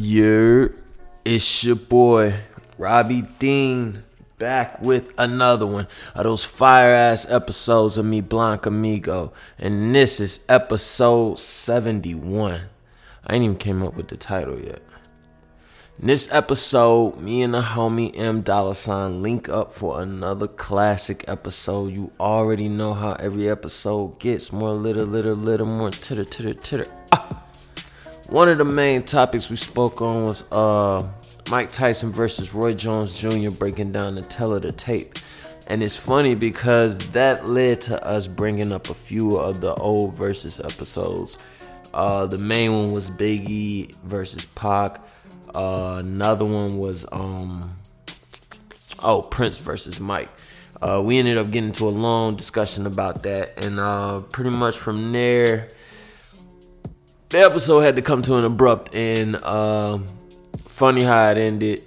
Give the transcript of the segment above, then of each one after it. Yeah, it's your boy, Robbie Dean, back with another one of those fire-ass episodes of me, Blanc Amigo. And this is episode 71. I ain't even came up with the title yet. In this episode, me and the homie M. Dollar Sign link up for another classic episode. You already know how every episode gets more little, more titter. One of the main topics we spoke on was Mike Tyson versus Roy Jones Jr. breaking down the tell of the tape. And it's funny because that led to us bringing up a few of the old versus episodes. The main one was Biggie versus Pac. Another one was Prince versus Mike. We ended up getting into a long discussion about that. And pretty much from there, the episode had to come to an abrupt end. Funny how it ended.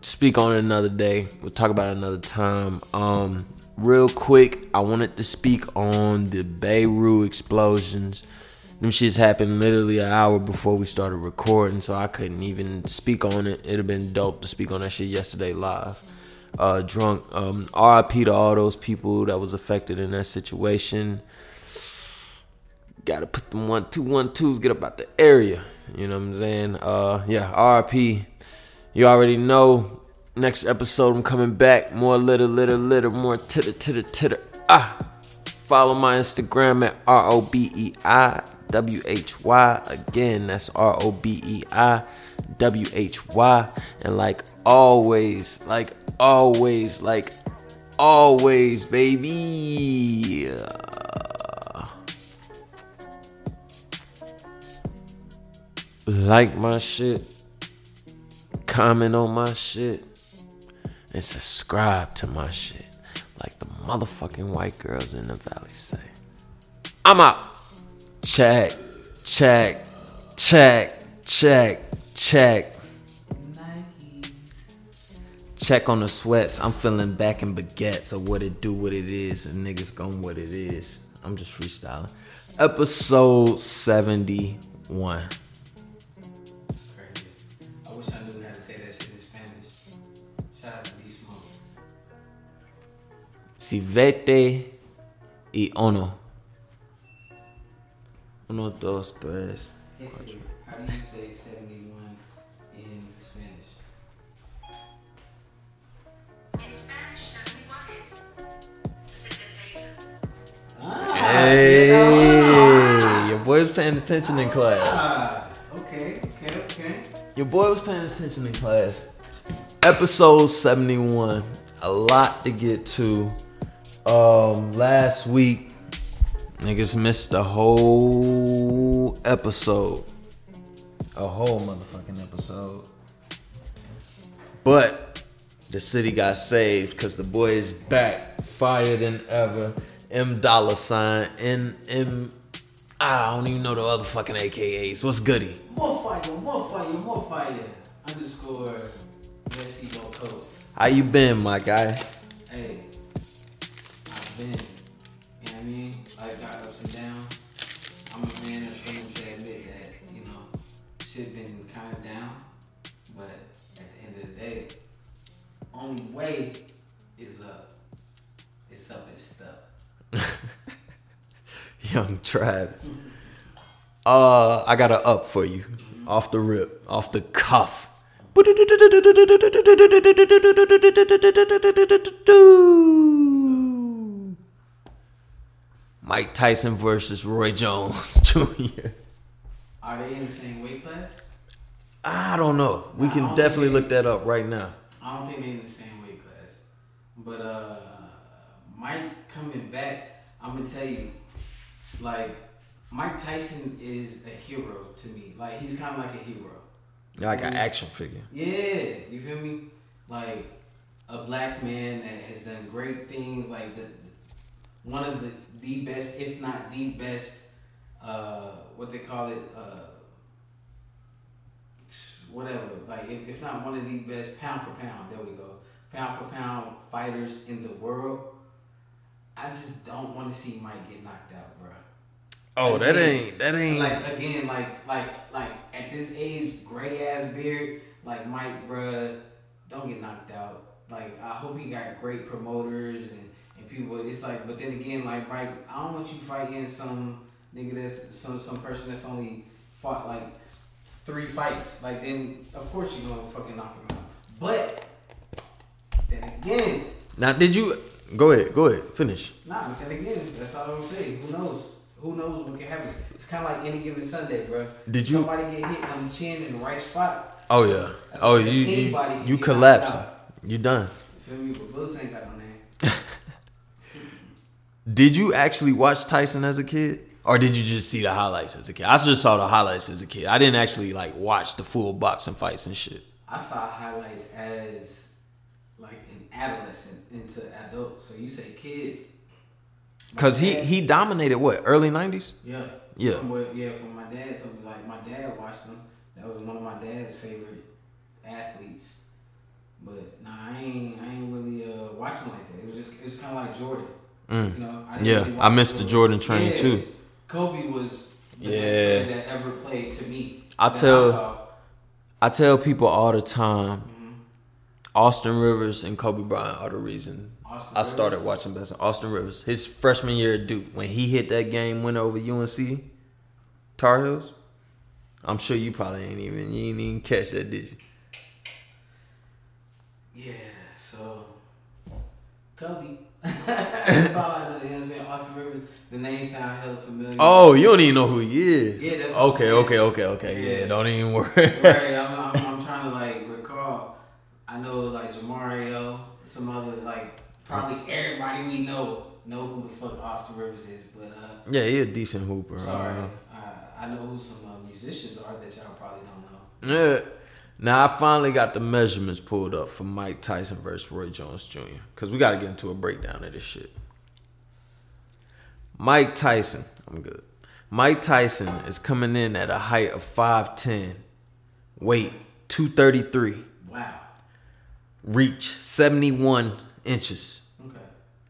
Speak on it another day. We'll talk about it another time. Real quick, I wanted to speak on the Beirut explosions. Them shits happened literally an hour before we started recording, so I couldn't even speak on it. It'd have been dope to speak on that shit yesterday live. Drunk. RIP to all those people that was affected in that situation. Gotta put them 1-2-1-2s, get up out the area. You know what I'm saying? RP. You already know. Next episode, I'm coming back. More litter, more titter. Follow my Instagram at R-O-B-E-I-W-H-Y. Again, that's R-O-B-E-I-W-H-Y. And like always, baby. Like my shit, comment on my shit, and subscribe to my shit, like the motherfucking white girls in the valley say. I'm out. Check. Check on the sweats. I'm feeling back in baguettes of what it do, what it is, and niggas gone what it is. I'm just freestyling. Episode 71. Sivete y uno. 1, 2, 3. How do you say 71 in Spanish? In Spanish, 71 is 70. Hey, your boy was paying attention in class. Okay. Your boy was paying attention in class. Episode 71. A lot to get to. Last week, niggas missed the whole episode. A whole motherfucking episode. But the city got saved because the boy is back, fire than ever. M. Dollar Sign, I don't even know the other fucking AKAs. What's goody? More fire. _ Rusty Loco. How you been, my guy? Hey. Been. You know what I mean? Life got ups and downs. I'm a man that's willing to admit that, you know, shit been kind of down, but at the end of the day, only way is up. It's up and stuff. Young Travis. I got a up for you. Mm-hmm. Off the rip, off the cuff. Mike Tyson versus Roy Jones Jr. Are they in the same weight class? I don't know. We can definitely look that up right now. I don't think they're in the same weight class. But Mike coming back, I'm going to tell you, like, Mike Tyson is a hero to me. Like, he's kind of like a hero. Like an action figure. Yeah, you feel me? Like, a black man that has done great things, like the one of the best, if not the best, if not one of the best pound for pound fighters in the world. I just don't want to see Mike get knocked out, bro. Oh, again, that ain't. Like again, like at this age, gray ass beard. Like Mike, bruh, don't get knocked out. Like I hope he got great promoters and people. It's like, but then again, like Mike, I don't want you fighting some nigga that's some person that's only fought like 3 fights. Like then, of course you gonna fucking knock him out. But then again, now did you go ahead, finish? Nah, but then again, that's all I'm saying. Who knows? Who knows what can happen? It's kind of like Any Given Sunday, bro. Did you somebody get hit on the chin in the right spot? Oh yeah. Oh, you collapse. You done. You feel me? But bullets ain't got no name. Did you actually watch Tyson as a kid, or did you just see the highlights as a kid? I just saw the highlights as a kid. I didn't actually like watch the full boxing fights and shit. I saw highlights as like an adolescent into adult. So you say kid. Cause he dominated what, early 90s? Yeah. From my dad, so like my dad watched him. That was one of my dad's favorite athletes. But nah, I ain't really watch him like that. It was kind of like Jordan. Mm. You know, I missed the Jordan train too. Kobe was the best player that ever played to me. I tell people all the time, mm-hmm. Austin Rivers and Kobe Bryant are the reason. I started watching basketball. Austin Rivers, his freshman year at Duke, when he hit that game winner over UNC, Tar Heels. I'm sure you probably ain't even catch that, did you? Yeah, so Kobe. That's all I know. You know what I'm saying? Austin Rivers. The name sound hella familiar. Oh, you don't even know who he is. Yeah, that's what okay. Yeah, don't even worry. Right, I'm trying to like recall. I know like Jamario, some other like. Probably everybody we know who the fuck Austin Rivers is, but yeah, he a decent hooper. Sorry, I know who some musicians are that y'all probably don't know. Yeah, now I finally got the measurements pulled up for Mike Tyson versus Roy Jones Jr. because we got to get into a breakdown of this shit. Mike Tyson, I'm good. Mike Tyson is coming in at a height of 5'10", weight 233. Wow. Reach 71. Inches. Okay.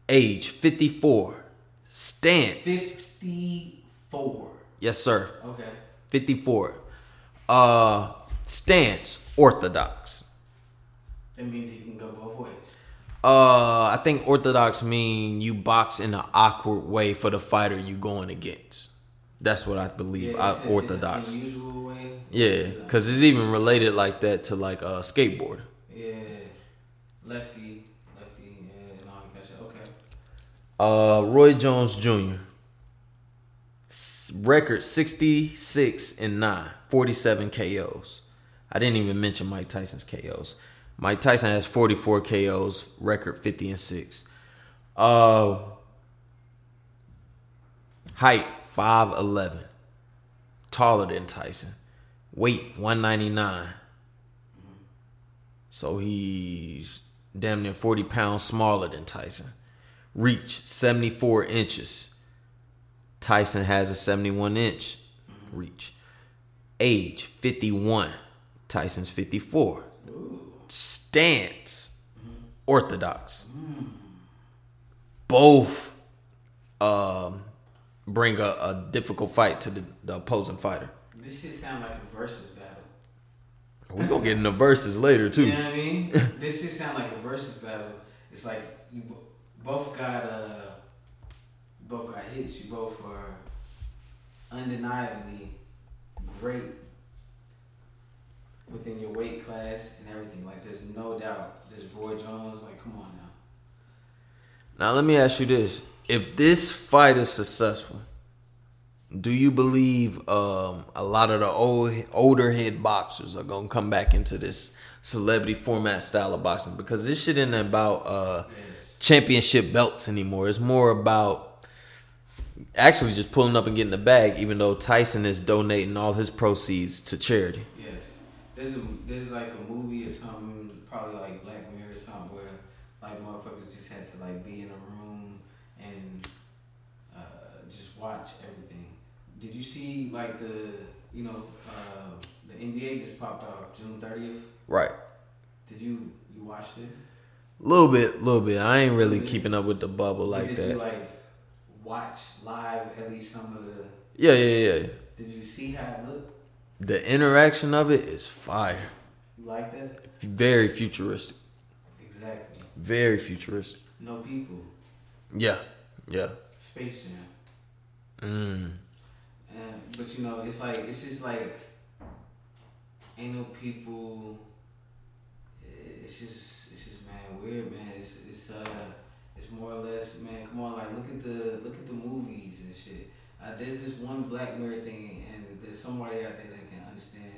Age 54. Stance 54. Yes, sir. Okay. 54. Stance orthodox. That means he can go both ways. I think orthodox mean you box in an awkward way for the fighter you going against. That's what I believe. Yeah, orthodox. It's an unusual way. Yeah, because it's even related like that to like a skateboarder. Yeah. Lefty. Roy Jones Jr. Record 66-9, 47 KOs. I didn't even mention Mike Tyson's KOs. Mike Tyson has 44 KOs, record 50-6. Height 5'11", taller than Tyson. Weight 199. So he's damn near 40 pounds smaller than Tyson. Reach 74 inches. Tyson has a 71 inch reach. Age 51. Tyson's 54. Ooh. Stance orthodox. Both bring a difficult fight to the opposing fighter. This shit sound like a versus battle. We're gonna get into versus later too. You know what I mean? This shit sound like a versus battle. It's like you both got hits. You both are undeniably great within your weight class and everything. Like, there's no doubt. This Roy Jones, like, come on now. Now, let me ask you this. If this fight is successful, do you believe a lot of the older head boxers are going to come back into this celebrity format style of boxing? Because this shit isn't about... championship belts anymore. It's more about actually just pulling up and getting the bag, even though Tyson is donating all his proceeds to charity. Yes. There's like a movie or something, probably like Black Mirror or something, where like motherfuckers just had to like be in a room and just watch everything. Did you see like the NBA just popped off June 30th? Right. Did you watch it? Little bit. I ain't really keeping up with the bubble like that. Did you like watch live at least some of the Yeah. Did you see how it looked? The interaction of it is fire. You like that? Very futuristic. Exactly. Very futuristic. No people. Yeah. Space Jam. But you know, it's like, it's just like, ain't no people. It's just man, weird, man. It's more or less, man. Come on, like look at the movies and shit. There's this one Black Mirror thing, and there's somebody out there that can understand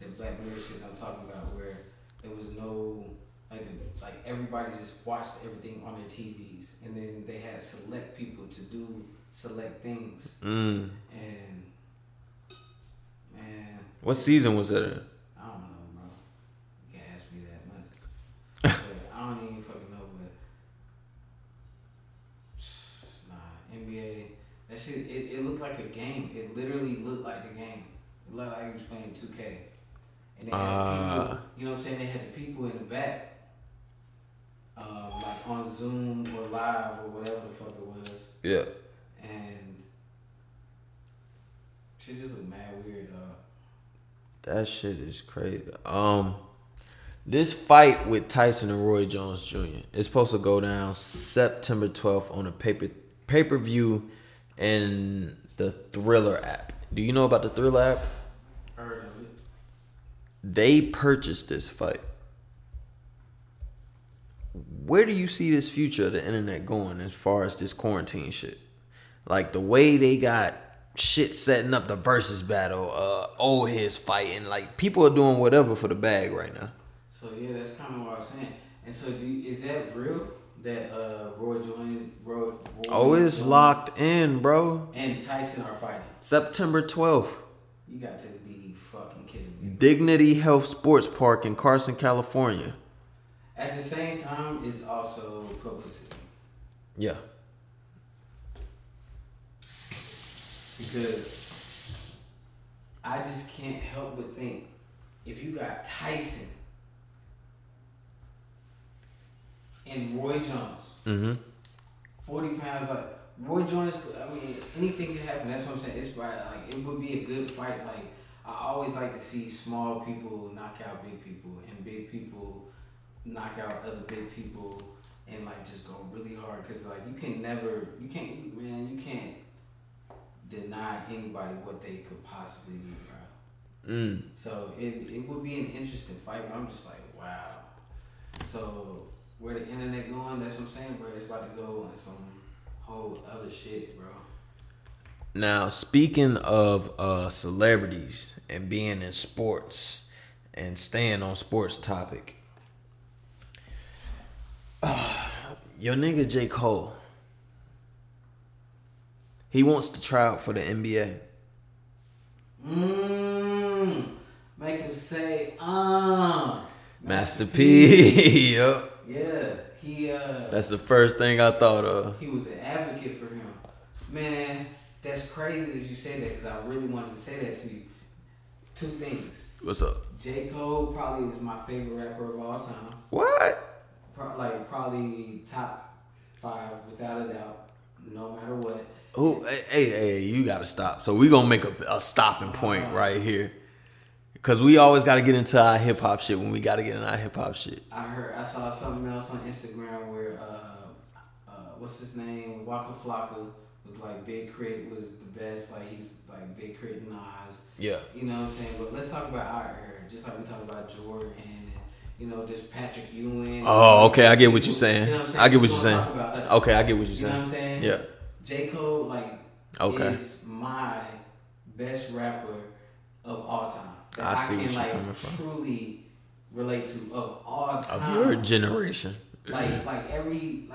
the Black Mirror shit I'm talking about, where there was no like everybody just watched everything on their TVs, and then they had select people to do select things. And man, what season was that in? I don't know, bro. You can't ask me that much. But I don't even fucking know. But nah, NBA. That shit, it looked like a game. It literally looked like a game. It looked like he was playing 2K. And they had people, you know what I'm saying? They had the people in the back, like on Zoom or live or whatever the fuck it was. Yeah. And shit just looked mad weird, dog. That shit is crazy. This fight with Tyson and Roy Jones Jr. is supposed to go down September 12th on a pay-per-view and the Thriller app. Do you know about the Thriller app? Heard of it. They purchased this fight. Where do you see this future of the internet going as far as this quarantine shit? Like the way they got shit setting up the versus battle, old heads fighting, like people are doing whatever for the bag right now. So yeah, that's kind of what I was saying. And so is that real? That Roy Jones, Jones locked in, bro. And Tyson are fighting September 12th. You got to be fucking kidding me. Dignity Health Sports Park in Carson, California. At the same time, it's also publicity. Yeah. Because I just can't help but think, if you got Tyson and Roy Jones, 40 pounds, like Roy Jones, I mean, anything could happen. That's what I'm saying. It's right. Like, it would be a good fight. Like, I always like to see small people knock out big people, and big people knock out other big people, and like just go really hard. Cause like you can't deny anybody what they could possibly do, bro. So it would be an interesting fight. But I'm just like, wow. So where the internet going, that's what I'm saying, bro. It's about to go on some whole other shit, bro. Now, speaking of celebrities and being in sports and staying on sports topic, your nigga J. Cole, he wants to try out for the NBA. Make him say, Master P. Yup. Yeah, that's the first thing I thought of. He was an advocate for him. Man, that's crazy that you said that, because I really wanted to say that to you. Two things. What's up? J. Cole probably is my favorite rapper of all time. What? Probably top 5, without a doubt, no matter what. Oh, hey, you got to stop. So we're going to make a stopping point right here. Cause we always gotta get into our hip hop shit when we gotta get in our hip hop shit. I saw something else on Instagram where what's his name? Waka Flocka was like Big K.R.I.T. was the best, like he's like Big K.R.I.T. and Nas. Yeah. You know what I'm saying? But let's talk about our era, just like we talk about Jordan and just Patrick Ewing. Oh, okay, I get what you're saying. You know what I'm saying? I get what you're saying. Okay, I get what you're saying. You know what I'm saying? Yeah. J. Cole is my best rapper of all time. That I can truly relate to, of all time, of your generation. Like everything,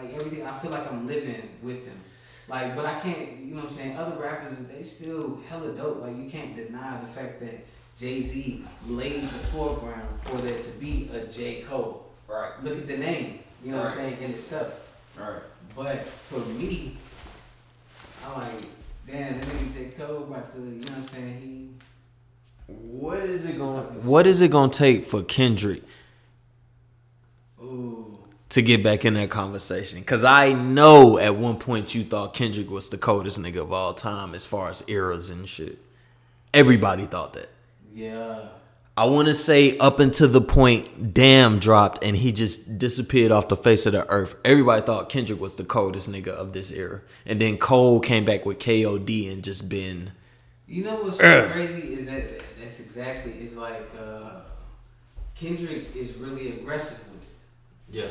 I feel like I'm living with him. Like, but I can't, you know what I'm saying? Other rappers, they still hella dope. Like, you can't deny the fact that Jay-Z laid the foreground for there to be a J. Cole. Right. Look at the name. You know what I'm saying? In itself. Right. But for me, I'm like, damn, that nigga J. Cole about to, you know what I'm saying? What is it going to take for Kendrick to get back in that conversation. Because I know at one point you thought Kendrick was the coldest nigga of all time as far as eras and shit. Everybody thought that. Yeah. I want to say up until the point Damn dropped and he just disappeared off the face of the earth. Everybody thought Kendrick was the coldest nigga of this era. And then Cole came back with KOD and just been... You know what's so crazy is that that's exactly... It's like Kendrick is really aggressive with it. Yeah.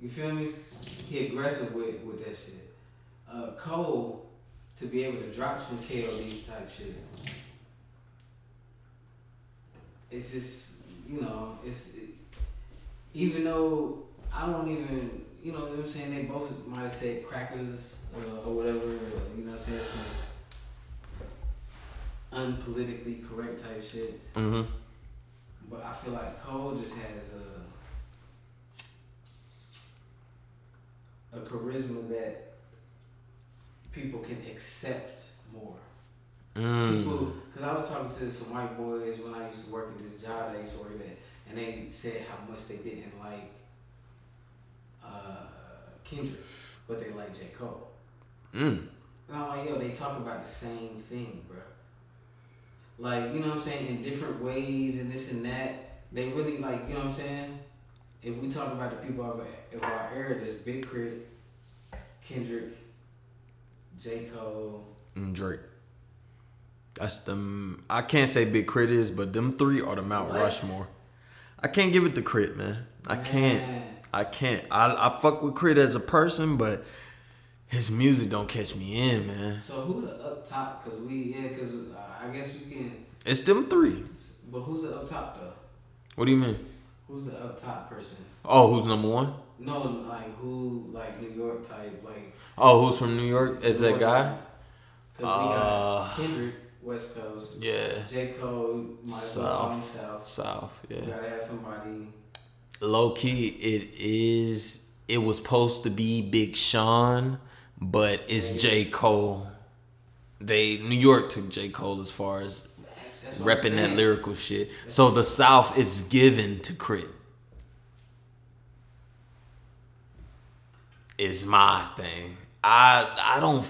You feel me? He aggressive with that shit. Cole, to be able to drop some KOD type shit... It's just, you know, even though I don't even, you know what I'm saying, they both might have said crackers or whatever, you know what I'm saying, some unpolitically correct type shit. Mm-hmm. But I feel like Cole just has a charisma that people can accept more. People, because I was talking to some white boys when I used to work at this job I used to work at, and they said how much they didn't like Kendrick, but they like J. Cole. And I'm like, yo, they talk about the same thing, bro. Like, you know what I'm saying, in different ways and this and that. They really like, you know what I'm saying? If we talk about the people of our era, there's Big K.R.I.T., Kendrick, J. Cole, and Drake. That's them. I can't say Big K.R.I.T. is, but them three are the Mount Rushmore. I can't give it to K.R.I.T., man. I can't. I fuck with K.R.I.T. as a person, but his music don't catch me in, man. So who the up top? Because I guess you can. It's them three. But who's the up top though? What do you mean? Who's the up top person? Oh, who's number one? No, like New York type, like. Oh, who's from New York? Is that guy? Because we got Kendrick. West Coast. Yeah. J. Cole might South, himself. South, yeah. You gotta have somebody. Low key, it was supposed to be Big Sean, but it's J. Cole. New York took J. Cole as far as repping that lyrical shit. So the South is given to K.R.I.T. It's my thing. I don't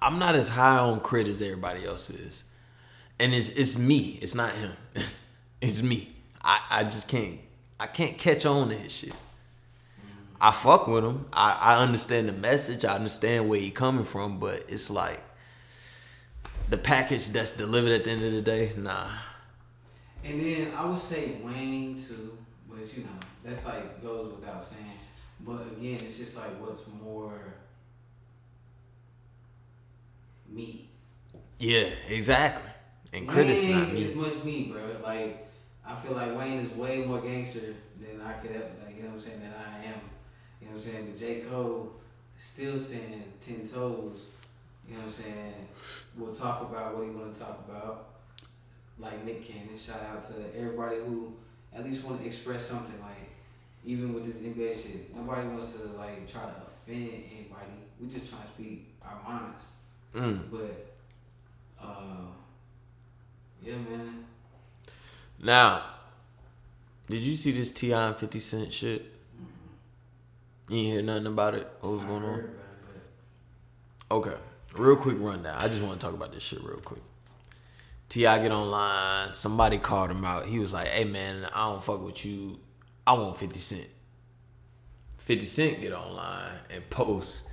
I'm not as high on K.R.I.T. as everybody else is. And it's me. It's not him. It's me. I just can't. I can't catch on to his shit. I fuck with him. I understand the message. I understand where he coming from. But it's like the package that's delivered at the end of the day, nah. And then I would say Wayne too. But you know, that's like goes without saying. But again, it's just like what's more... meat. Yeah, exactly. And K.R.I.T.'s not meat. It's much meat, bro. Like, I feel like Wayne is way more gangster than I could ever, like, you know what I'm saying, than I am. You know what I'm saying? But J. Cole still standing 10 toes. You know what I'm saying? We'll talk about what he want to talk about. Like Nick Cannon, shout out to everybody who at least want to express something. Like, even with this NBA shit, nobody wants to, like, try to offend anybody. We just trying to speak our minds. But yeah, man. Now, did you see this T.I. and 50 Cent shit? You ain't hear nothing about it? What was going on? Okay, real quick rundown. I just want to talk about this shit real quick. T.I. get online. Somebody called him out. He was like, hey man, I don't fuck with you, I want 50 Cent. 50 Cent get online and post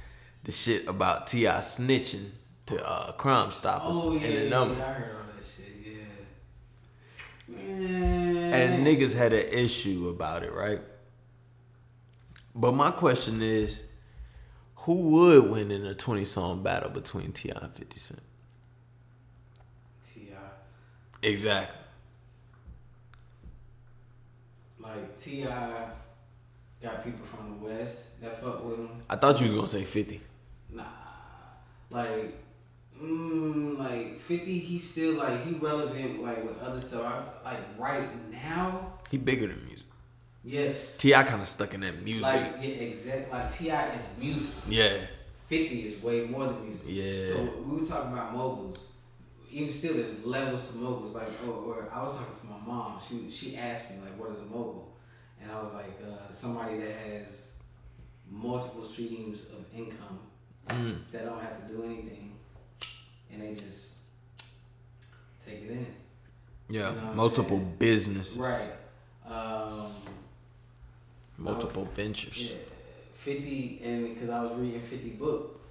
the shit about T.I. snitching to Crime Stoppers. Oh, yeah, and the number. Yeah, I heard all that shit, yeah. Man. And niggas had an issue about it, right? But my question is, who would win in a 20-song battle between T.I. and 50 Cent? T.I. Exactly. Like, T.I. got people from the West that fuck with him. I thought you was gonna say 50. Nah. Like, like 50, he's still like, he relevant like with other stuff. Like right now, he bigger than music. Yes. T.I. kind of stuck in that music. Like, yeah, exactly. Like T.I. is music. Yeah. 50 is way more than music. Yeah. So we were talking about moguls. Even still, there's levels to moguls. Like, or I was talking to my mom. She asked me like, what is a mogul? And I was like, somebody that has multiple streams of income that don't have to do anything, and they just take it in. Yeah, you know multiple businesses. Right. Multiple ventures. Yeah, 50, and because I was reading 50 book,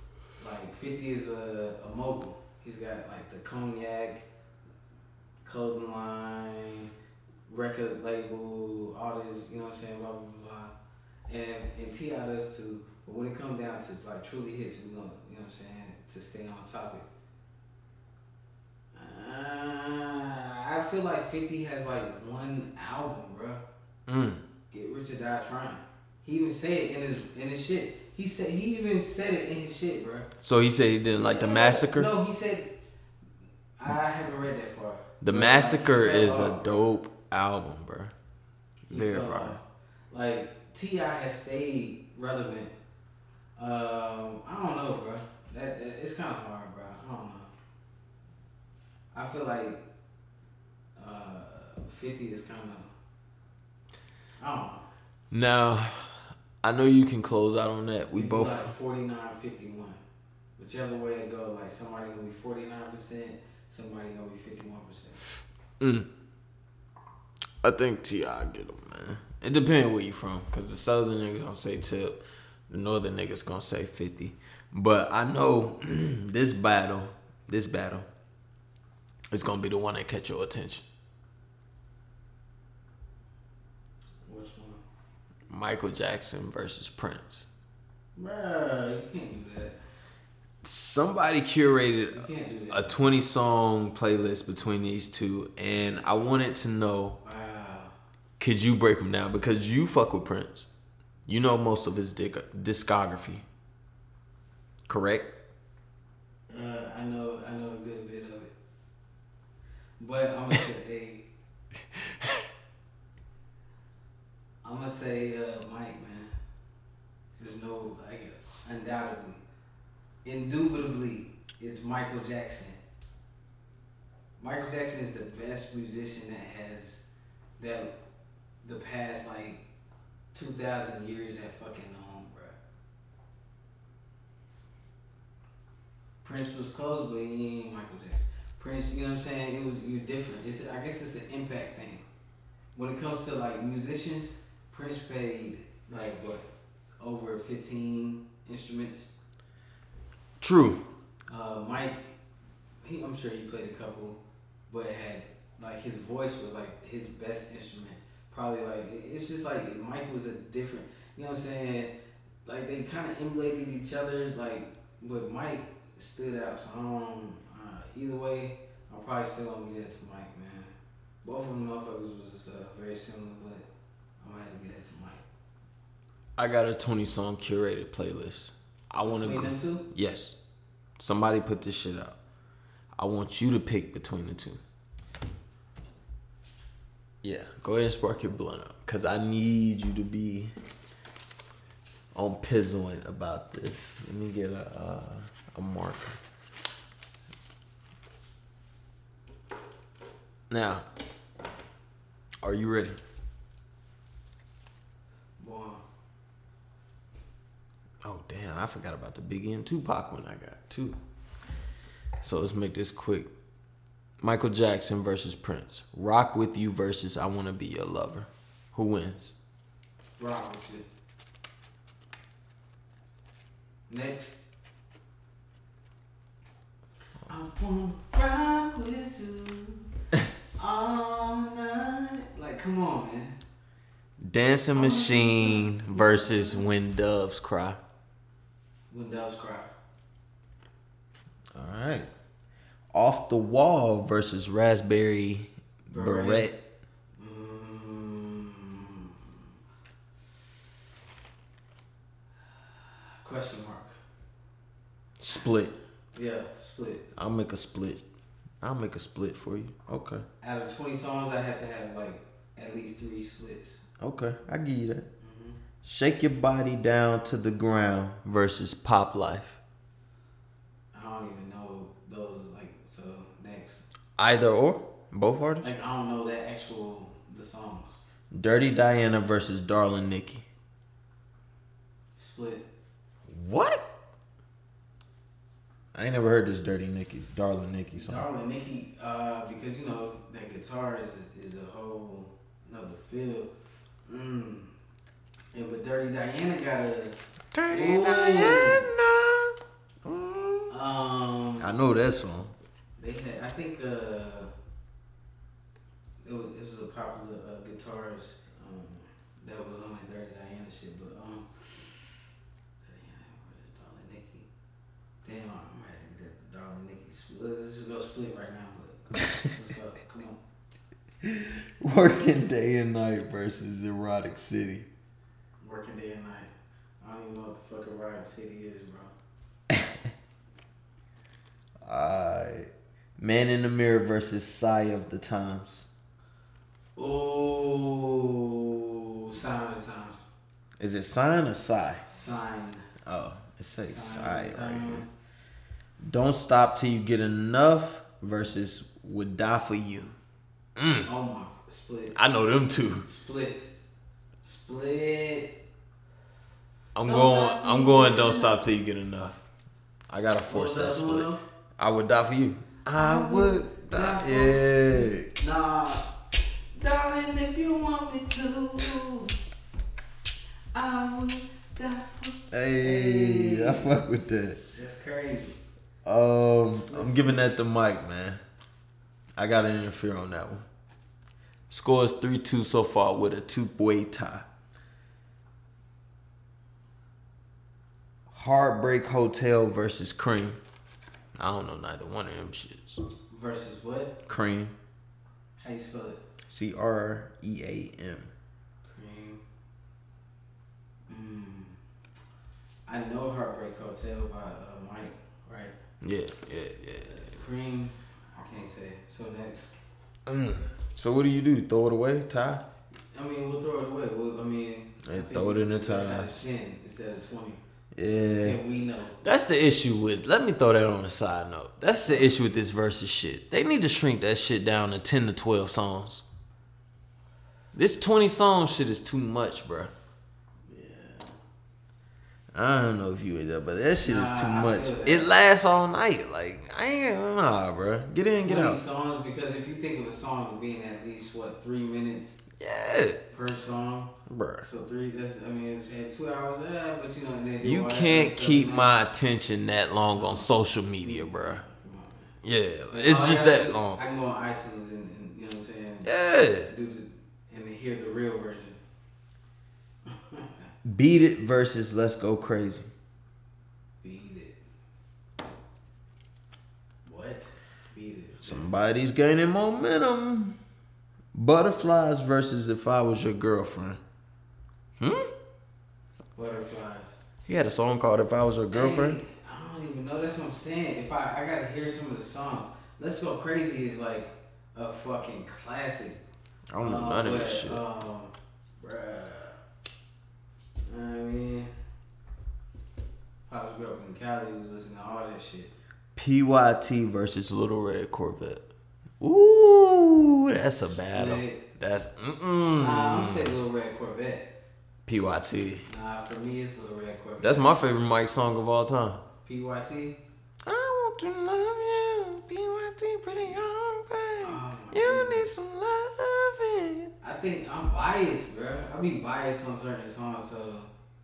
like 50 is a mogul. He's got like the cognac, clothing line, record label, all this, you know what I'm saying, blah, blah, blah. And T.I. does too. But when it comes down to like truly hits, we're going to, you know what I'm saying, to stay on topic. I feel like 50 has like one album, bro. Get Rich or Die Trying. He even said it in his shit. He even said it in his shit, bro. So he said he didn't like the massacre? No, he said, I haven't read that far. The Massacre is a dope album, bro. Verify. Like, T.I. has stayed relevant. I don't know, bro. That it's kind of hard, bro. I don't know. I feel like 50 is kind of, I don't know. Now, I know you can close out on that. We both like 49, 51. Whichever way it goes, like somebody gonna be 49%, somebody gonna be 51%. I think T.I. get them, man. It depends where you from, cause the southern niggas gonna say tip, the northern niggas gonna say 50. But I know this battle, it's gonna be the one that catch your attention. Which one? Michael Jackson versus Prince. Bruh, you can't do that. Somebody curated a 20-song playlist between these two, and I wanted to know, could you break them down? Because you fuck with Prince. You know most of his discography, correct? I know a good bit of it. But I'm going to say, Mike, man. There's no, like, undoubtedly. Indubitably, it's Michael Jackson. Michael Jackson is the best musician that the past like 2,000 years have fucking known, bro. Prince was close, but he ain't Michael Jackson. Prince, you know what I'm saying? You're different. I guess it's an impact thing. When it comes to like musicians, Prince played like what, over 15 instruments. True. Mike, I'm sure he played a couple, but had like his voice was like his best instrument. Probably like it's just like Mike was a different. You know what I'm saying? Like they kind of emulated each other. Like, but Mike stood out. So either way, I'm probably still gonna get it to Mike, man. Both of them motherfuckers was very similar, but I'm gonna have to get it to Mike. I got a 20-song curated playlist. I want to. Between them two? Yes. Somebody put this shit out. I want you to pick between the two. Yeah, go ahead and spark your blunt up, cause I need you to be on pizzling about this. Let me get a marker. Now, are you ready? Oh, damn, I forgot about the Biggie and Tupac one I got, too. So let's make this quick. Michael Jackson versus Prince. Rock With You versus I Wanna Be Your Lover. Who wins? Rock With You. Next. I wanna rock with you all night. Like, come on, man. Dancing Machine versus When Doves Cry. When Doves Cry. All right. Off the Wall versus Raspberry Beret. Question mark. Split. Yeah, split. I'll make a split for you. Okay. Out of 20 songs, I have to have like at least 3 splits. Okay, I give you that. Mm-hmm. Shake Your Body Down to the Ground versus Pop Life. I don't even know those, like, so next. Either or? Both artists? Like, I don't know the songs. Dirty Diana versus Darling Nikki. Split. What? I ain't never heard this Dirty Nikki's Darling Nikki song. Darling Nikki, because you know that guitar is a whole another feel. Mm. Yeah, but Dirty Diana got a Dirty ooh. Diana. Mm. I know that song. They had, I think, it was a popular guitarist that was on that Dirty Diana shit, but Darling Nikki. Damn, I'm gonna have to get that Darling Nikki. Let's just go split right now, but let's go. Come on. Working Day and Night versus Erotic City. Working Day and Night. I don't even know what the fuck Erotic City is, bro. Alright. Man in the Mirror versus Sigh of the Times. Oh, Sign of the Times. Is it Sign or Sigh? Sign. Oh, it says Sigh right here. Don't Stop Till You Get Enough versus Would Die For You. Mm. Oh my, split. I know them two. Split. I'm going. Don't Stop Till You Get Enough. I gotta force that split. One? I would die for you. I would die. Yeah. Nah, darling, if you want me to, I would die for you. Hey, I fuck with that. That's crazy. I'm giving that to Mike, man. I gotta interfere on that one. Score is 3-2 so far with a 2-way tie. Heartbreak Hotel versus Cream. I don't know neither one of them shits. Versus what? Cream. How you spell it? Cream. Cream. I know Heartbreak Hotel by Mike, right? Yeah. Cream. Can't say. So next. So what do you do? Throw it away? Tie? I mean, we'll throw it away. Throw it in the tie. It's at a 10 instead of 20. Yeah. We know. That's the issue with... Let me throw that on a side note. That's the issue with this versus shit. They need to shrink that shit down to 10 to 12 songs. This 20 song shit is too much, bro. Yeah. I don't know if you with that, but that shit is too much. It lasts all night. Like... bro. Get in, get out. Songs, because if you think of a song being at least 3 minutes, per song, bro. So 3. It's at 2 hours. But you know, and they you can't keep my attention that long on social media, bro. Yeah, it's just that long. I can go on iTunes and you know what I'm saying. Yeah, and hear the real version. Beat It versus Let's Go Crazy. Somebody's gaining momentum. Butterflies versus If I Was Your Girlfriend. Butterflies. He had a song called If I Was Your Girlfriend. Hey, I don't even know. That's what I'm saying. If I gotta hear some of the songs. Let's Go Crazy is like a fucking classic. I don't know none of this shit. Bruh. I mean, Pops grew up in Cali. He was listening to all that shit. PYT versus Little Red Corvette. Ooh, that's a battle. That's Nah, I'm saying Little Red Corvette. PYT. Nah, for me it's Little Red Corvette. That's my favorite Mike song of all time. PYT. I want to love you, PYT, pretty young thing. Need some loving. I think I'm biased, bro. I be biased on certain songs, so.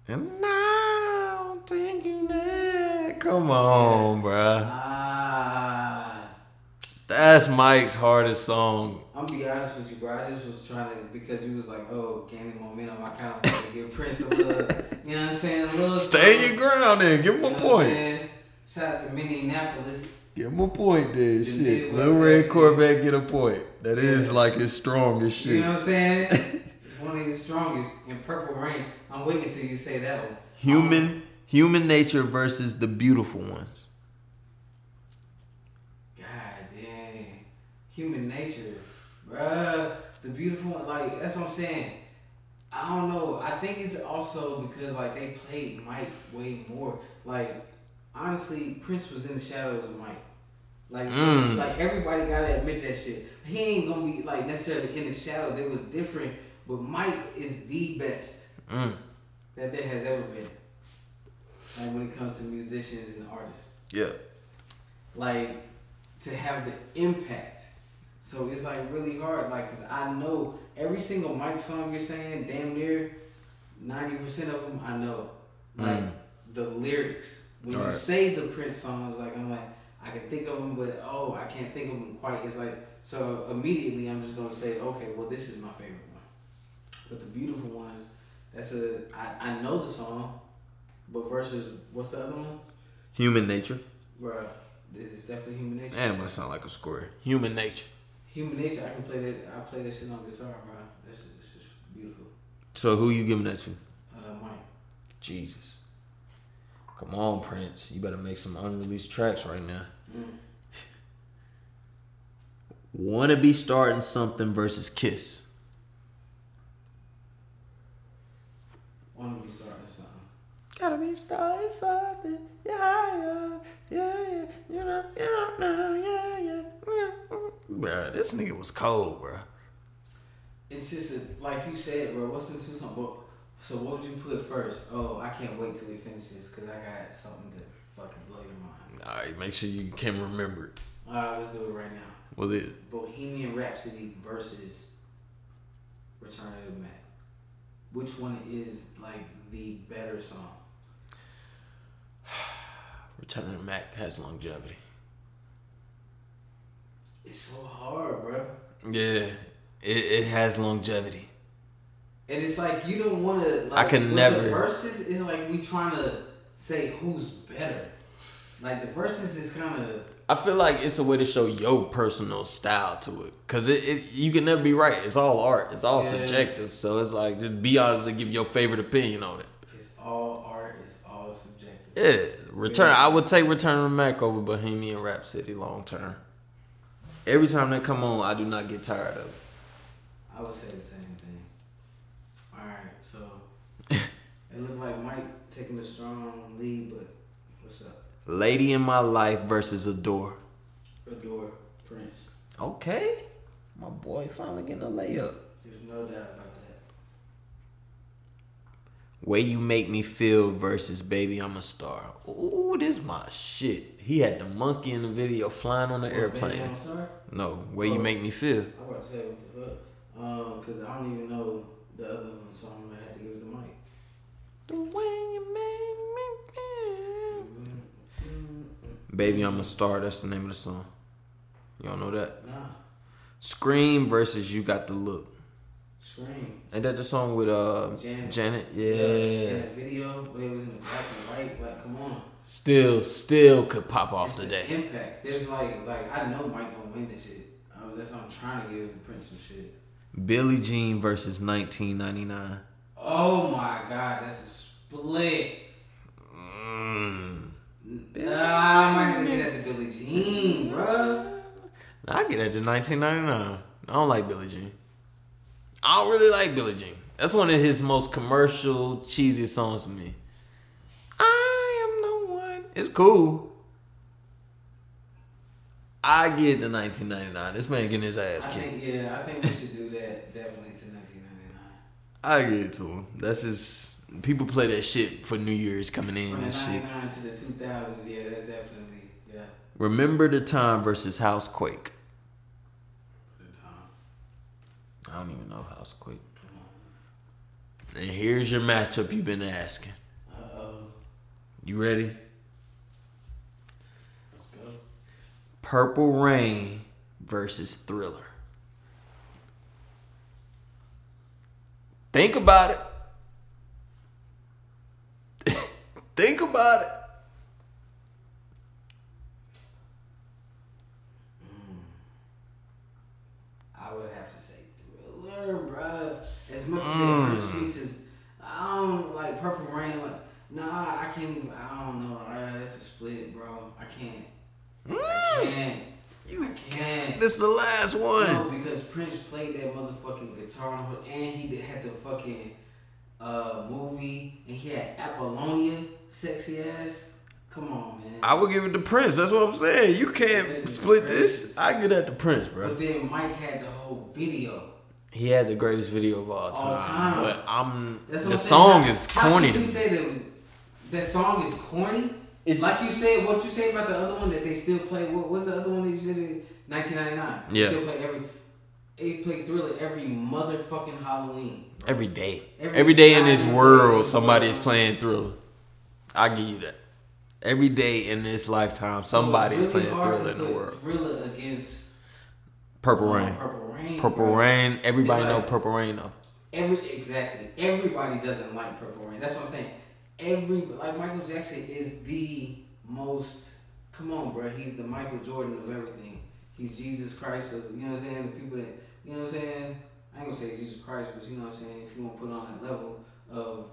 And now, thank you, Nick. Come on, bruh. That's Mike's hardest song. I'm gonna be honest with you, bro. I just was trying to, because you was like, gaining momentum. I kind of want to give Prince a little, you know what I'm saying? A little. Stay your ground then. Give him a point. Shout out to Minneapolis. Give him a point there. Shit. Little Red Corvette get a point. That is like his strongest shit. You know what I'm saying? One of the strongest in Purple Rain. I'm waiting until you say that one. Human Nature versus The Beautiful Ones. God dang. Human Nature. Bruh. The Beautiful Ones. Like, that's what I'm saying. I don't know. I think it's also because, like, they played Mike way more. Like, honestly, Prince was in the shadows of Mike. Like everybody got to admit that shit. He ain't going to be, like, necessarily in the shadow. They was different. But Mike is the best that there has ever been. Like when it comes to musicians and artists. Yeah. Like to have the impact. So it's like really hard. Like, cause I know every single Mike song you're saying, damn near 90% of them I know. Like the lyrics. When you say the Prince songs, like I'm like, I can think of them, but oh, I can't think of them quite. It's like, so immediately I'm just gonna say, okay, well this is my favorite one. But the beautiful ones, that's a I know the song, but versus what's the other one? Human Nature. Bruh, this is definitely Human Nature. Damn, that sound like a score. Human Nature. Human Nature. I can play that. I play that shit on guitar, bro. That's just beautiful. So who you giving that to? Mike. Jesus. Come on, Prince. You better make some unreleased tracks right now. Wanna Be Starting Something versus Kiss. Wanna Be Starting Something. Gotta be starting something. Yeah, yeah, yeah. You don't know. Yeah, yeah, yeah. Bruh, this nigga was cold, bruh. It's just a, like you said, bro. What's the two songs? So what would you put first? Oh, I can't wait till we finish this because I got something to fucking blow your mind. All right, make sure you can remember it. All right, let's do it right now. What's it? Bohemian Rhapsody versus Return of the Mac. Which one is like the better song? Return of the Mac has longevity. It's so hard, bro. Yeah, it has longevity. And it's like you don't want to. Like, I can never. The verses is like we trying to say who's better. Like the verses is kind of. I feel like it's a way to show your personal style to it, cause it you can never be right. It's all art. It's all subjective. So it's like just be honest and give your favorite opinion on it. It's all art. It's all subjective. Yeah, Return. I would take Return of the Mac over Bohemian Rhapsody long term. Every time they come on, I do not get tired of it. I would say the same thing. Alright, so it looked like Mike taking a strong lead, but what's up? Lady in My Life versus Adore. Adore, Prince. Okay. My boy finally getting a layup. There's no doubt about that. Way You Make Me Feel versus Baby I'm a Star. Ooh, this my shit. He had the monkey in the video flying on the airplane. Baby I'm a Star? No, Way You Make Me Feel. I was about to say, what the fuck? Because I don't even know the other one, so I'm gonna have to give it to Mike. The way you make me feel. Baby, I'm a Star. That's the name of the song. Y'all know that? Nah. Scream versus You Got the Look. Scream. Ain't that the song with Janet? Yeah. In that video where it was in the black and white, like, come on. Still could pop off today. Impact. There's like I know Mike gonna win this shit. That's why I'm trying to give Prince some shit. Billie Jean versus 1999. Oh my God, that's a split. I might have to get that to Billie Jean, bro. I get that to 1999. I don't like Billie Jean. I don't really like Billie Jean. That's one of his most commercial, cheesiest songs to me. I am the one. It's cool. I get the 1999. This man getting his ass kicked. I think we should do that definitely to 1999. I get it to him. That's just people play that shit for New Year's coming in and shit. From the 1999 to the 2000s, yeah, that's definitely yeah. Remember the Time versus Housequake. The Time. I don't even know Housequake. And here's your matchup you've been asking. Uh-oh. You ready? Purple Rain versus Thriller. Think about it. Think about it. I would have to say Thriller, bruh. As much as it hurts me to, I don't like Purple Rain. Like, nah, I can't even. I don't know. That's a split, bro. I can't. I can't. You can't. This is the last one. No, because Prince played that motherfucking guitar and he had the fucking movie and he had Apollonia, sexy ass. Come on, man. I would give it to Prince. That's what I'm saying. You can't split this. I get that to Prince, bro. But then Mike had the whole video. He had the greatest video of all time. But the song is corny. You say that song is corny? It's, like you said, what you say about the other one that they still play. What was the other one that you said in 1999? Yeah. They still play they play Thriller every motherfucking Halloween. Bro. Every day. Every day in this world, somebody is playing Thriller. I give you that. Every day in this lifetime, somebody is playing Thriller in the world. Thriller against Purple Rain. Purple Rain. Everybody know Purple Rain though. Exactly. Everybody doesn't like Purple Rain. That's what I'm saying. Like Michael Jackson is the most. Come on, bro. He's the Michael Jordan of everything. He's Jesus Christ of, you know what I'm saying. The people that, you know what I'm saying. I ain't gonna say Jesus Christ, but you know what I'm saying. If you want to put on that level of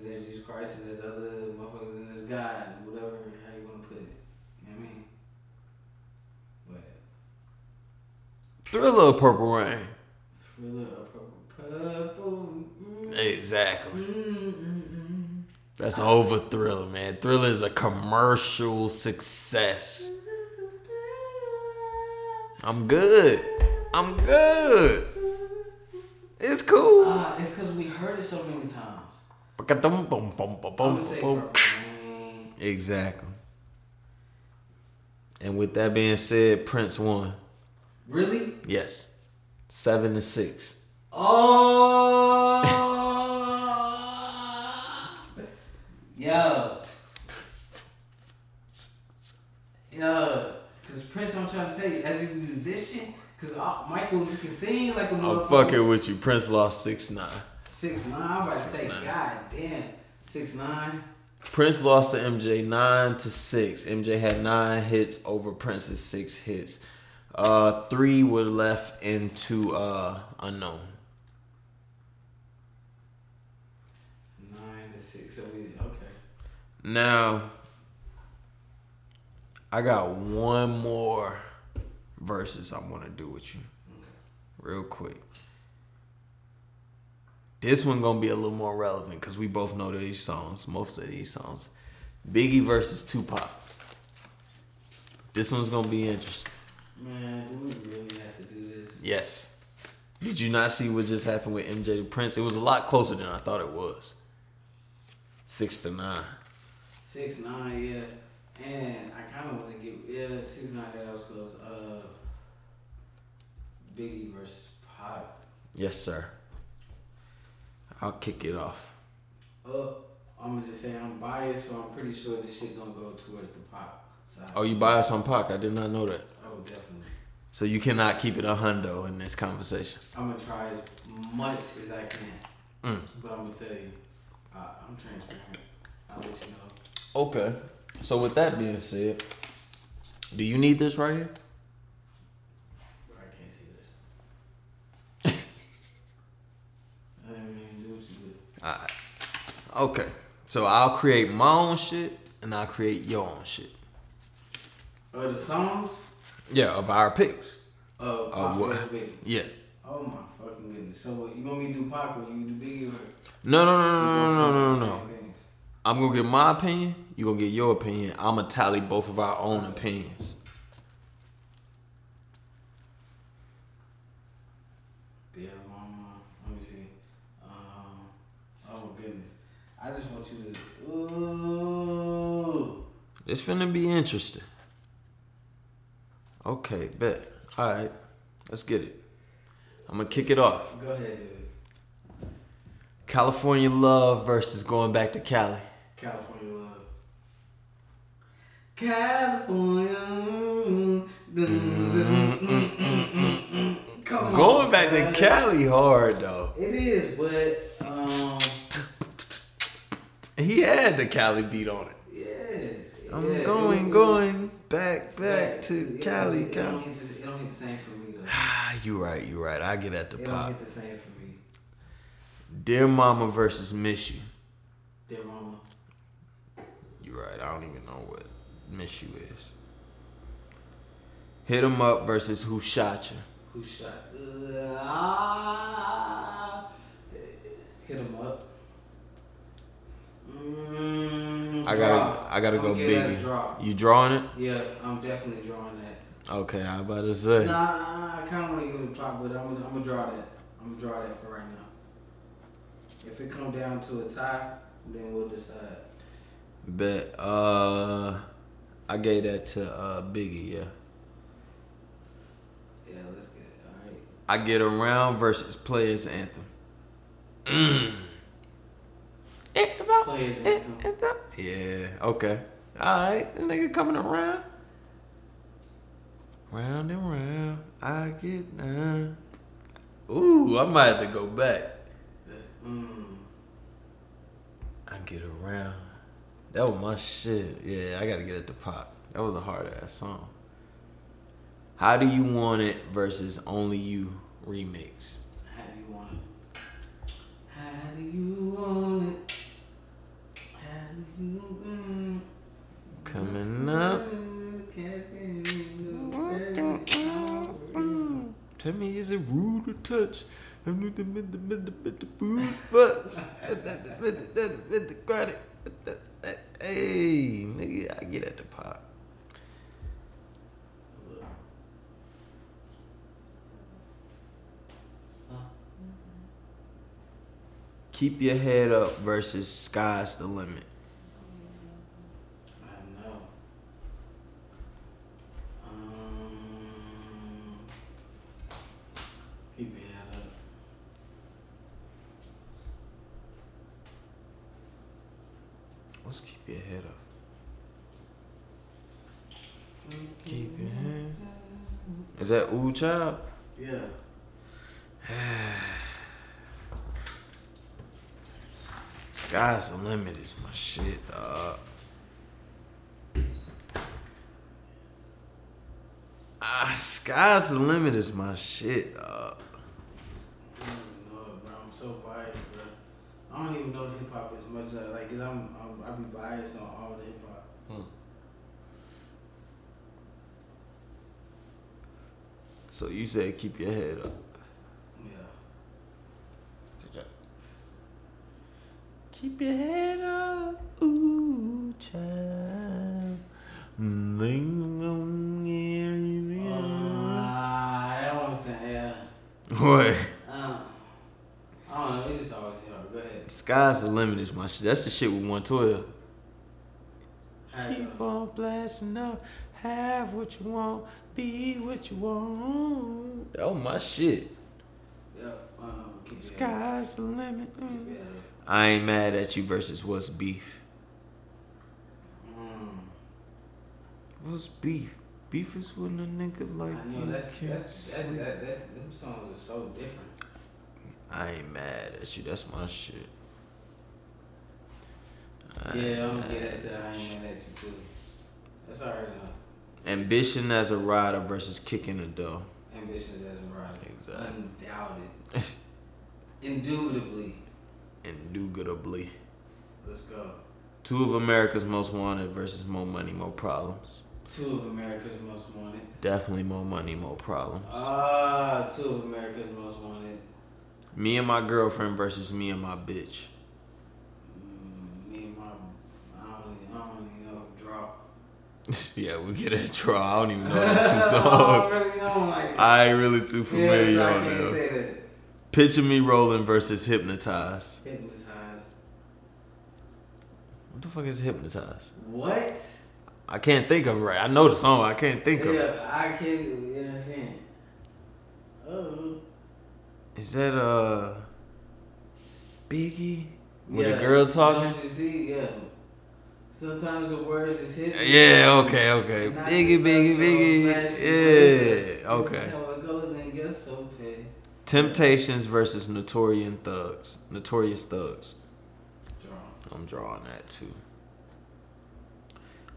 there's Jesus Christ and there's other motherfuckers and there's God, whatever how you want to put it. You know what I mean. Thriller or Purple Rain? Thriller or Purple. Exactly. That's over Thriller, man. Thriller is a commercial success. I'm good. It's cool. It's because we heard it so many times. Exactly. And with that being said, Prince won. Really? Yes. 7-6. Oh. Yo. Because Prince, I'm trying to tell you, as a musician, because Michael, you can sing like a motherfucker. I'm fucking with you. Prince lost 6-9. 6-9? I'm about to say, God damn. 6-9. Prince lost to MJ 9-6. MJ had 9 hits over Prince's 6 hits. 3 were left into unknown. 9-6. Okay. Now, I got one more versus I want to do with you, okay, real quick. This one gonna be a little more relevant because we both know these songs, most of these songs. Biggie versus Tupac. This one's gonna be interesting. Man, do we really have to do this? Yes. Did you not see what just happened with MJ to Prince? It was a lot closer than I thought it was. 6-9. 6-9, yeah. And I kind of want to give 6-9. That was close. Biggie versus Pop. Yes, sir. I'll kick it off. I'm gonna just say I'm biased, so I'm pretty sure this shit gonna go towards the Pop side. Oh, you biased on Pac? I did not know that. Oh, definitely. So you cannot keep it a hundo in this conversation. I'm gonna try as much as I can, but I'm gonna tell you, I'm transparent. I'll let you know. Okay. So with that being said, do you need this right here? I can't see this. I mean, do what you do. All right. Okay. So I'll create my own shit, and I'll create your own shit. Of the songs? Yeah, of our picks. Of what? Yeah. Oh my fucking goodness. So what, you want me to do Pac or you do Biggie or? No. I'm going to get my opinion. You're going to get your opinion. I'm going to tally both of our own opinions. Yeah, mama. Let me see. Oh goodness. I just want you to... Ooh. It's finna be interesting. Okay, bet. All right, let's get it. I'm going to kick it off. Go ahead, dude. California Love versus Going Back to Cali. California Love. California. Come on, Going Back to Cali hard, though. It is, but... He had the Cali beat on it. Yeah. I'm going. Back to Cali. It don't hit the same for me, though. You right. I get at the Pop. It don't hit the same for me. Dear Mama versus Miss You. Dear Mama. You right. I don't even know what Miss You is. Hit 'Em Up versus Who Shot Ya. Who Shot Ya. Hit 'Em Up. I gotta go Biggie. You drawing it? Yeah, I'm definitely drawing that. Okay, I about to say. Nah, I kind of want to give it a pop, but I'm gonna draw that. I'm gonna draw that for right now. If it come down to a tie, then we'll decide. Bet. I gave that to Biggie, yeah. Yeah, let's get it. All right. I get around versus Players Anthem. Players Anthem. Yeah, okay. All right, the nigga coming around. Round and round, I get down. Ooh, I might have to go back. I get around. That was my shit. Yeah, I gotta get at the pop. That was a hard ass song. How Do You Want It versus Only You remix. How do you want it? How do you want it? How do you want it? Coming up. Tell me, is it rude to touch? I'm with the food butts. Hey, nigga, I get at the pop. Keep Your Head Up versus Sky's the Limit. Let's keep your head up. Keep your head up. Is that Ooh Child? Yeah. Sky's the Limit is my shit, dog. Sky's the Limit is my shit, dog. I don't know it, bro. I'm so biased, bro. I don't even know hip hop as much as I like, cause I be biased on all the hip hop. So you said Keep Your Head Up. Yeah. Keep your head up, ooh child. I don't want to say yeah. What? I don't know. It just always. Sky's the Limit is my shit. That's the shit with 112. Keep on blasting up. Have what you want. Be what you want. That was my shit. Yep. Sky's the Limit. I Ain't Mad at You versus What's Beef. What's Beef? Beef is when a nigga like you. I know that's them songs are so different. I Ain't Mad at You. That's my shit. Yeah, I'm gonna get at that. I Ain't Mad at You too. That's alright though. Ambition as a Rider versus Kicking the Door. Ambition as a Rider. Exactly. Undoubted. Indubitably. Let's go. Two of America's Most Wanted versus More Money, More Problems. Two of America's Most Wanted. Definitely More Money, More Problems. Two of America's Most Wanted. Me and My Girlfriend versus Me and My Bitch. I don't even know. Drop. Yeah, we get that drop. I don't even know them two songs. I ain't really too familiar on them. Yes, I can't say that. Picture Me Rolling versus Hypnotized. Hypnotized. What the fuck is Hypnotized? What? I can't think of it right. I know the song. I can't think of it. Yeah, I can't. You know what I'm saying? Oh. Is that Biggie with a girl talking? Don't you see? Yeah. Sometimes the words is hip. Yeah. Okay. Biggie. Yeah. Okay. This is how it goes in your soul pay. Temptations versus Notorious Thugs. I'm drawing that too.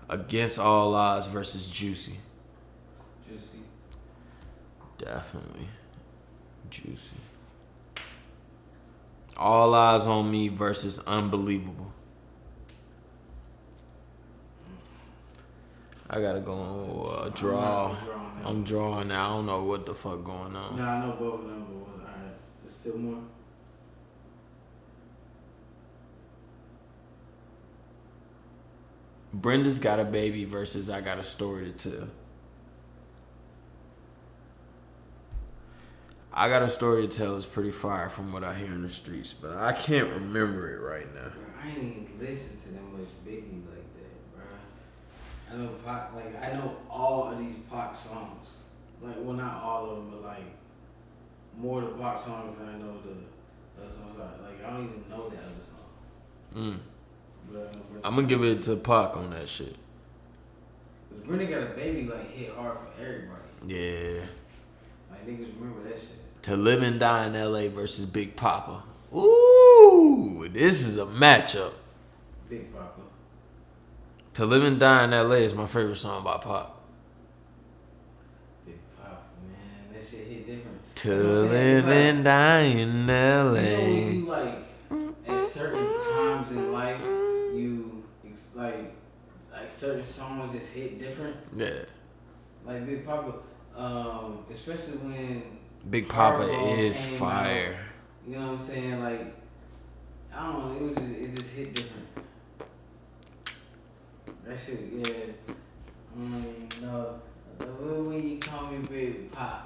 Against All Odds versus Juicy. Definitely. Juicy. All Eyes on Me versus Unbelievable. I gotta go on draw. I'm drawing now. I don't know what the fuck going on. Nah, I know both of them. Alright, there's still more. Brenda's Got a Baby versus I Got a Story to Tell. I got a story to tell. It's pretty fire from what I hear in the streets, but I can't remember it right now. Bro, I ain't even listen to that much Biggie like that, bro. I know Pac, like I know all of these Pac songs. Like, well, not all of them, but like more of the Pac songs than I know the other songs. Like, I don't even know that other song. But I'm gonna give it to Pac on that shit. Cause Brennan Got a Baby like hit hard for everybody. Yeah. Like niggas remember that shit. To Live and Die in L.A. versus Big Papa. Ooh, this is a matchup. Big Papa. To Live and Die in L.A. is my favorite song by Pac. Big Papa, man, that shit hit different. To Live and Die in L.A. You know when you like at certain times in life, you like certain songs just hit different. Yeah. Like Big Papa. Especially when Big Papa is fire. Out, you know what I'm saying? Like, I don't know. It just hit different. That shit, yeah. I mean, no. When you call me Big Papa,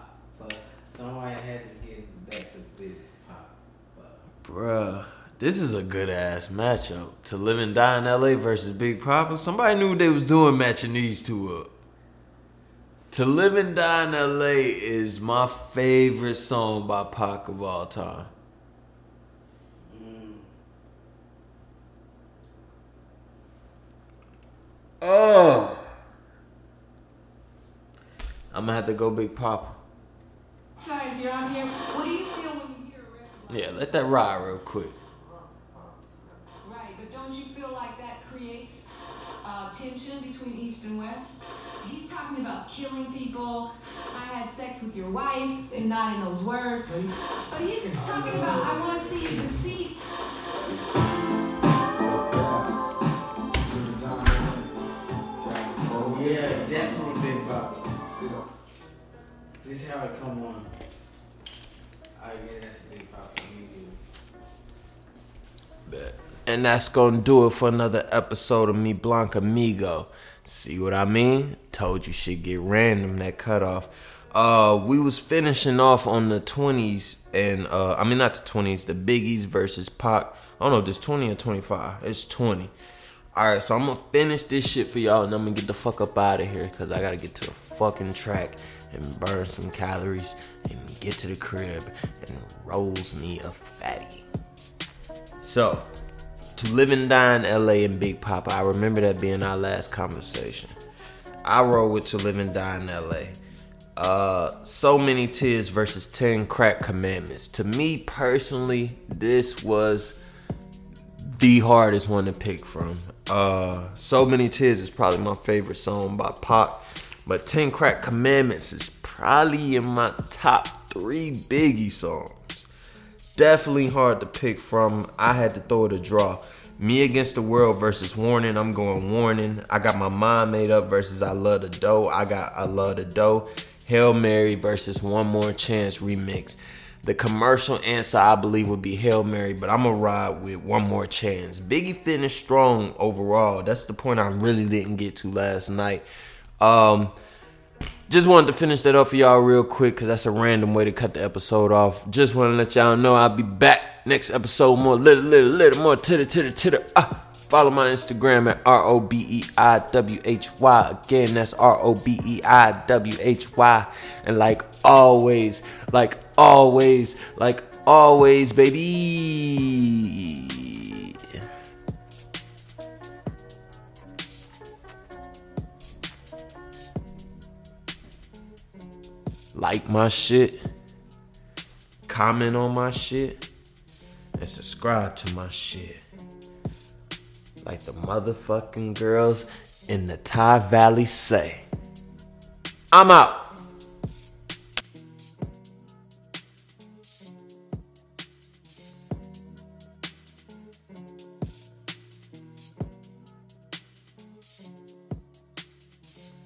somebody had to get back to Big Papa. Bruh, this is a good ass matchup. To Live and Die in L.A. versus Big Papa. Somebody knew what they was doing matching these two up. To Live and Die in L.A. is my favorite song by Pac of all time. Oh. I'm going to have to go Big Papa. Besides, you're on here. What do you feel when you hear a riff? Yeah, let that ride real quick. Right, but don't you feel like that creates tension between East and West? He's talking about killing people. I had sex with your wife, and not in those words. But he's talking about, I want to see you deceased. Yeah, definitely Big Papa. Still. This is how it come on. I get that's Big Papa immediately. Bet. And that's going to do it for another episode of me, Blanc Amigo. See what I mean? Told you shit get random, that cutoff. We was finishing off on the 20s, and not the 20s, the Biggies versus Pac. I don't know if it's 20 or 25. It's 20. Alright, so I'm gonna finish this shit for y'all, and I'm gonna get the fuck up out of here, because I gotta get to the fucking track and burn some calories and get to the crib and rolls me a fatty. So, To Live and Die in L.A. and Big Papa. I remember that being our last conversation. I roll with To Live and Die in L.A. So Many Tears versus 10 Crack Commandments. To me personally, this was the hardest one to pick from. So Many Tears is probably my favorite song by Pac. But 10 Crack Commandments is probably in my top 3 Biggie songs. Definitely hard to pick from. I had to throw it a draw. Me Against the World versus Warning. I'm going Warning. I got My Mind Made Up versus I Love the Dough. I Love the Dough. Hail Mary versus One More Chance remix. The commercial answer I believe would be Hail Mary, but I'm going to ride with One More Chance. Biggie finished strong overall. That's the point I really didn't get to last night. Just wanted to finish that up for y'all real quick, because that's a random way to cut the episode off. Just want to let y'all know I'll be back next episode. More little, more titter. Follow my Instagram at R-O-B-E-I-W-H-Y. Again, that's R-O-B-E-I-W-H-Y. And like always, baby. Like my shit, comment on my shit, and subscribe to my shit. Like the motherfucking girls in the Thai Valley say. I'm out.